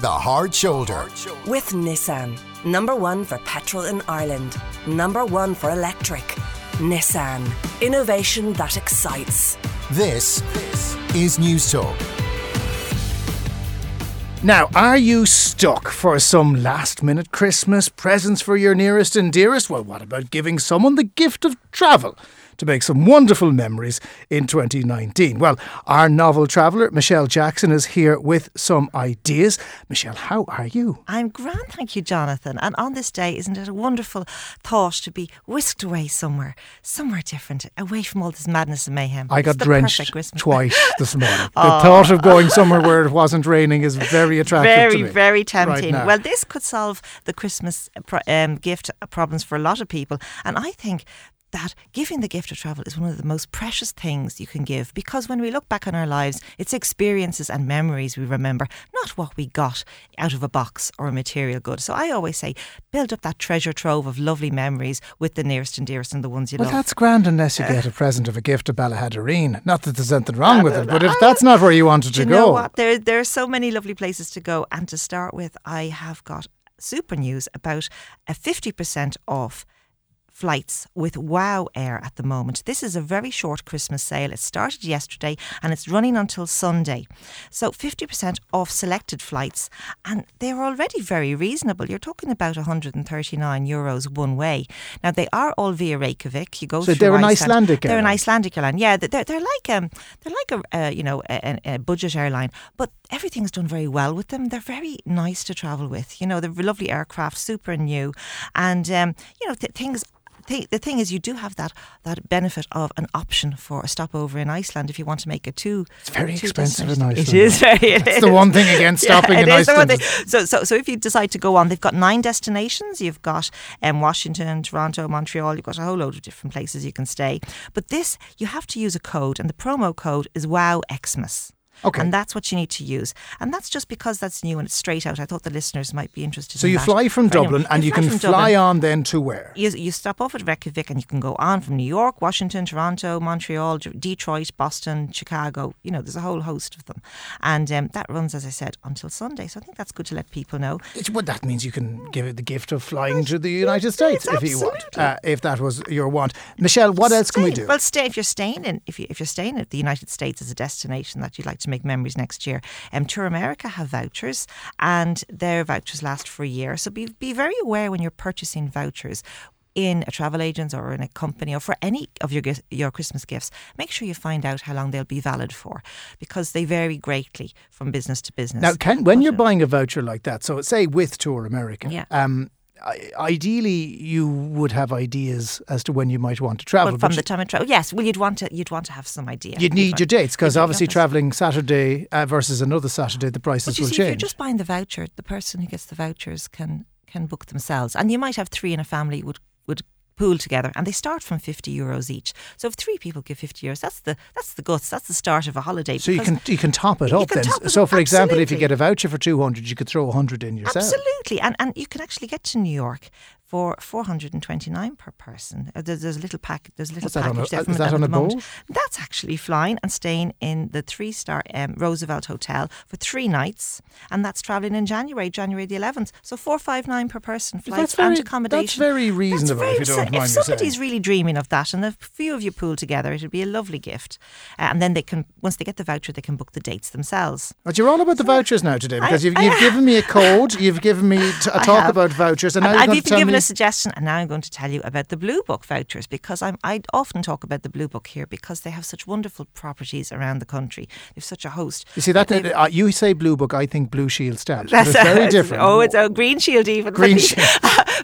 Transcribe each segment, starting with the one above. the hard shoulder. With Nissan, number one for petrol in Ireland, number one for electric. Nissan, innovation that excites. This is Newstalk. Now, are you stuck for some last-minute Christmas presents for your nearest and dearest? Well, what about giving someone the gift of travel to make some wonderful memories in 2019? Well, our novel traveller, Michelle Jackson, is here with some ideas. Michelle, how are you? I'm grand, thank you, Jonathan. And on this day, isn't it a wonderful thought to be whisked away somewhere different, away from all this madness and mayhem? I got drenched twice this morning. The thought of going somewhere where it wasn't raining is very attractive to me. Very, very tempting. Right, well, this could solve the Christmas gift problems for a lot of people. And I think that giving the gift of travel is one of the most precious things you can give, because when we look back on our lives, it's experiences and memories we remember, not what we got out of a box or a material good. So I always say, build up that treasure trove of lovely memories with the nearest and dearest and the ones you love. Well, that's grand unless you get a present of a gift to Ballahaderreen. Not that there's anything wrong with it, but if that's not where you wanted to go. You know what? There are so many lovely places to go. And to start with, I have got super news about a 50% off flights with WOW Air at the moment. This is a very short Christmas sale. It started yesterday and it's running until Sunday. So 50% off selected flights, and they're already very reasonable. You're talking about €139 one way. Now they are all via Reykjavik. You go so they're an Icelandic airline. They're an Icelandic airline. Yeah, they're like a budget airline, but everything's done very well with them. They're very nice to travel with. You know, they're lovely aircraft, super new, and the thing is, you do have that benefit of an option for a stopover in Iceland if you want to make it to. It's very expensive in Iceland. It is very. It's the one thing against stopping in Iceland. So if you decide to go on, they've got 9 destinations. You've got Washington, Toronto, Montreal. You've got a whole load of different places you can stay. But this, you have to use a code, and the promo code is WOWXmas. Okay. And that's what you need to use. And that's just because that's new and it's straight out. I thought the listeners might be interested in that. So you fly from Dublin and you can fly on then to where? You stop off at Reykjavik and you can go on from New York, Washington, Toronto, Montreal, Detroit, Boston, Chicago. You know, there's a whole host of them. And that runs, as I said, until Sunday. So I think that's good to let people know. Well, that means you can give it the gift of flying to the United States if you want. If that was your want. Michelle, what else can we do? Well, if you're staying at the United States as a destination that you'd like to make memories next year. Tour America have vouchers, and their vouchers last for a year. So be very aware when you're purchasing vouchers in a travel agent or in a company or for any of your Christmas gifts. Make sure you find out how long they'll be valid for, because they vary greatly from business to business. Now, when you're buying a voucher like that, so say with Tour America, ideally, you would have ideas as to when you might want to travel. But from the time of travel, yes. Well, you'd want to have some idea. You'd need your dates, because obviously travelling Saturday versus another Saturday, the prices will change. If you're just buying the voucher, the person who gets the vouchers can book themselves. And you might have 3 in a family would pool together, and they start from €50 each. So if 3 people give €50, that's the guts, that's the start of a holiday. So you can top it up then. So for example, if you get a voucher for €200, you could throw €100 in yourself. Absolutely, and you can actually get to New York for $429 per person. There's a little package. Is that on a boat? That's actually flying and staying in the 3-star Roosevelt Hotel for 3 nights, and that's travelling in January the 11th. So $459 per person, flights and accommodation. That's very reasonable. That's very, if you don't mind me saying. If somebody's really dreaming of that, and a few of you pool together, it'll be a lovely gift. And then once they get the voucher, they can book the dates themselves. But you're all about the vouchers now today, because you've given me a code, you've given me a talk about vouchers, and now you're going to tell me a suggestion, and now I'm going to tell you about the Blue Book vouchers, because I often talk about the Blue Book here because they have such wonderful properties around the country. They've such a host. You see that you say Blue Book, I think Blue Shield stamps. That's very different. Oh, it's a Green Shield even. Green Shield.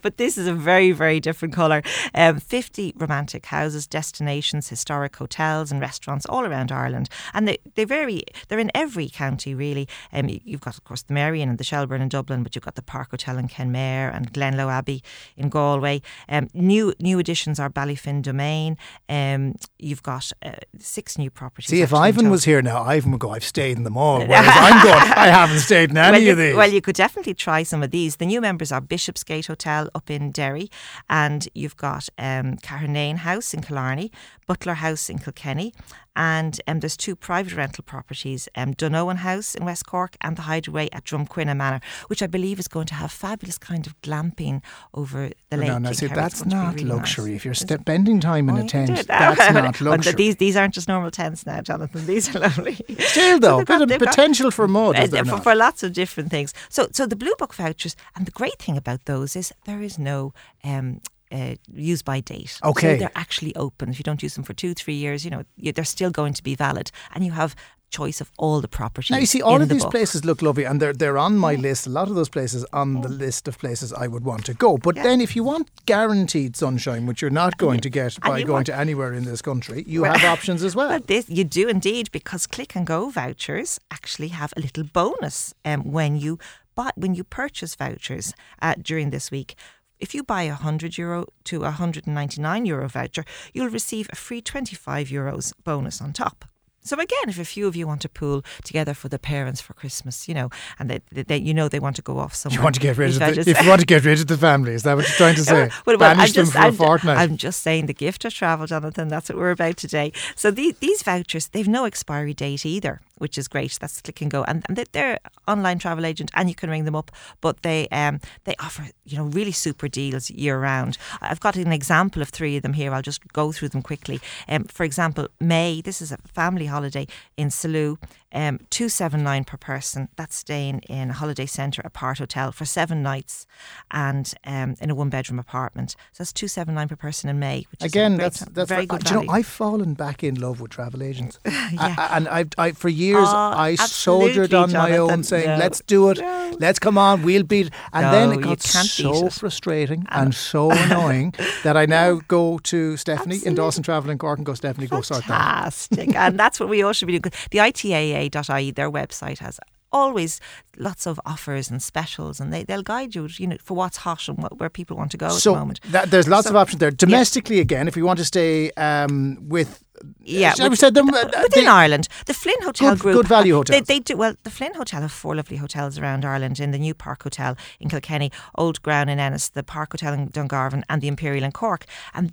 But this is a very, very different colour. 50 romantic houses, destinations, historic hotels and restaurants all around Ireland, and they vary. They're in every county really. You've got, of course, the Merrion and the Shelbourne in Dublin, but you've got the Park Hotel in Kenmare and Glenlow Abbey in Galway. New additions are Ballyfin Domain. You've got 6 new properties. See, if Ivan was here now, Ivan would go, I've stayed in them all. Whereas I'm going, I haven't stayed in any of these. Well, you could definitely try some of these. The new members are Bishopsgate Hotel up in Derry, and you've got Cahernane House in Killarney, Butler House in Kilkenny, And there's two private rental properties, Dunowen House in West Cork and the Hideaway at Drumquinna Manor, which I believe is going to have fabulous kind of glamping over the lake. No, see, that's not really luxury. Nice. If you're spending time in a tent, that's not luxury. These aren't just normal tents now, Jonathan. These are lovely. Still though, potential for more, is there not? For lots of different things. So the Blue Book vouchers, and the great thing about those is there is no... use by date. Okay. So they're actually open. If you don't use them for 2-3 years, they're still going to be valid, and you have choice of all the properties. Now you see, all of these places look lovely, and they're on my list. A lot of those places on the list of places I would want to go. But then, if you want guaranteed sunshine, which you're not going to get by going to anywhere in this country, you have options as well. But you do indeed, because Click and Go vouchers actually have a little bonus when you purchase vouchers during this week. If you buy a €100 to a €199 voucher, you'll receive a free €25 bonus on top. So again, if a few of you want to pool together for the parents for Christmas, and they want to go off somewhere. If you want to get rid of the family, is that what you're trying to say? Banish them for a fortnight. I'm just saying the gift of travel, Jonathan, that's what we're about today. So these vouchers, they've no expiry date either, which is great. That's Click and Go. And they're online travel agent, and you can ring them up. But they offer, really super deals year round. I've got an example of three of them here. I'll just go through them quickly. For example, May, this is a family holiday in Salou, $279 per person. That's staying in a holiday centre at Park Hotel for 7 nights and in a 1-bedroom apartment. So that's $279 per person in May. Which again, that's very good. I've fallen back in love with travel agents. For years, I soldiered on my own, saying, "Let's do it. No. Let's come on. We'll beat." Then it got so frustrating and so annoying that I now go to Stephanie in Dawson Travel in Cork and go, "Stephanie, go sort that." Fantastic, and that's what we all should be doing. The ITAA.ie, their website has always lots of offers and specials, and they'll guide you, for what's hot and where people want to go at the moment. There's lots of options there. Domestically, again, if you want to stay with. Within Ireland, the Flynn Hotel Group, good value hotels. They do well. The Flynn Hotel have 4 lovely hotels around Ireland: in the New Park Hotel in Kilkenny, Old Ground in Ennis, the Park Hotel in Dungarvan, and the Imperial in Cork. And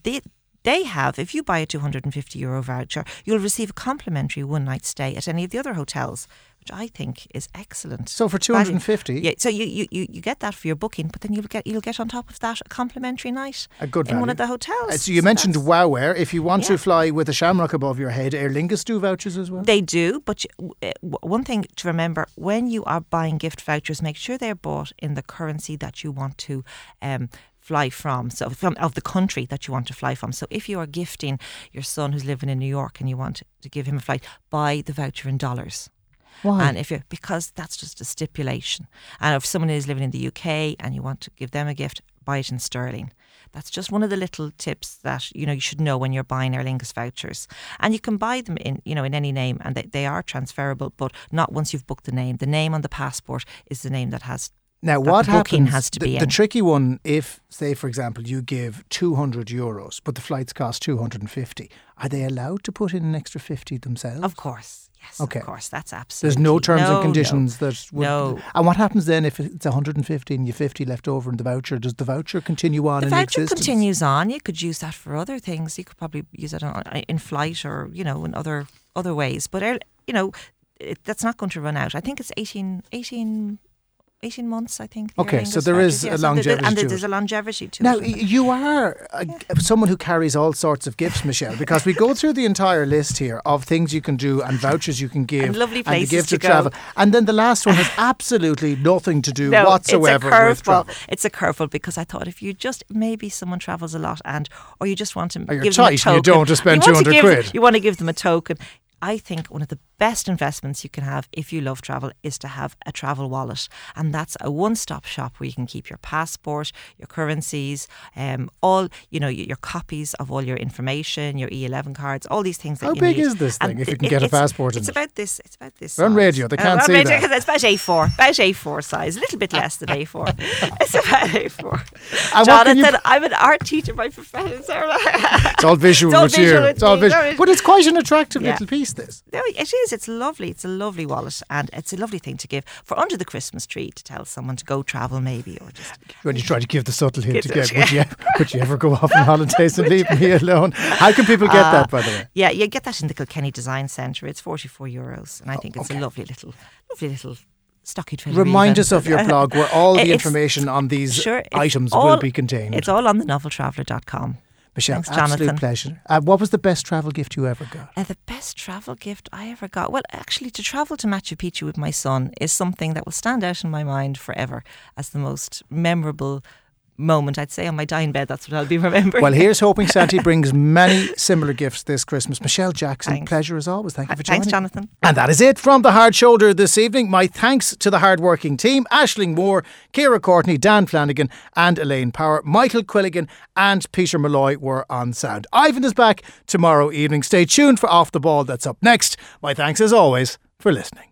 they have, if you buy a €250 voucher, you'll receive a complimentary 1-night stay at any of the other hotels, which I think is excellent. So for 250, so you get that for your booking, but then you'll get on top of that a complimentary night in one of the hotels. So you mentioned WOW Air. If you want to fly with a shamrock above your head, Aer Lingus do vouchers as well. They do, but one thing to remember when you are buying gift vouchers, make sure they're bought in the currency that you want to. Fly from, so of the country that you want to fly from. So if you are gifting your son who's living in New York and you want to give him a flight, buy the voucher in dollars. Why? And because that's just a stipulation. And if someone is living in the UK and you want to give them a gift, buy it in sterling. That's just one of the little tips that you should know when you're buying Aer Lingus vouchers. And you can buy them in in any name, and they are transferable, but not once you've booked the name. The name on the passport is the name that has. Now, what happens, the tricky one, if, say, for example, you give €200, but the flights cost €250, are they allowed to put in an extra 50 themselves? Of course, yes, okay. Of course, that's absolutely... There's no terms and conditions that... And what happens then if it's 150 and you 50 left over in the voucher? Does the voucher continue on in existence? The voucher continues on. You could use that for other things. You could probably use it in flight or, in other ways. But, that's not going to run out. I think it's 18 months, I think. Okay, so there is a longevity to it. And there's a longevity to it. Now, you are someone who carries all sorts of gifts, Michelle, because we go through the entire list here of things you can do and vouchers you can give. And lovely places to go. And the gift of travel. And then the last one has absolutely nothing to do whatsoever with travel. It's a curveball, because I thought if you just, maybe someone travels a lot or you just want to give them a token. You don't want to spend £200. You want to give them a token. I think one of the best investments you can have if you love travel is to have a travel wallet. And that's a one-stop shop where you can keep your passport, your currencies, your copies of all your information, your E11 cards, all these things that you need. How big is this thing if you can get a passport in it? It's about this size. We're on radio, they can't see that. It's about A4. About A4 size. A little bit less than A4. It's about A4. And Jonathan, I'm an art teacher by profession. It's all visual material. But it's quite an attractive little piece, this. No, it is. it's lovely. It's a lovely wallet, and it's a lovely thing to give for under the Christmas tree to tell someone to go travel, maybe, or just when you try to give the subtle hint again. Would you ever go off on holidays and leave me alone? How can people get that, by the way? Yeah, you get that in the Kilkenny Design Centre. It's €44, and I think it's a lovely little. Remind us of your blog where all the information on these items will be contained. It's all on the noveltraveller.com. Michelle, thanks, absolute Jonathan. Pleasure. What was the best travel gift you ever got? The best travel gift I ever got? Well, actually, to travel to Machu Picchu with my son is something that will stand out in my mind forever as the most memorable moment. I'd say on my dying bed, that's what I'll be remembering. Well, here's hoping Santi brings many similar gifts this Christmas. Michelle Jackson, pleasure as always. Thank you for joining. Thanks, Jonathan. And that is it from The Hard Shoulder this evening. My thanks to the hard-working team, Aisling Moore, Ciara Courtney, Dan Flanagan and Elaine Power. Michael Quilligan and Peter Malloy were on sound. Ivan is back tomorrow evening. Stay tuned for Off the Ball, that's up next. My thanks as always for listening.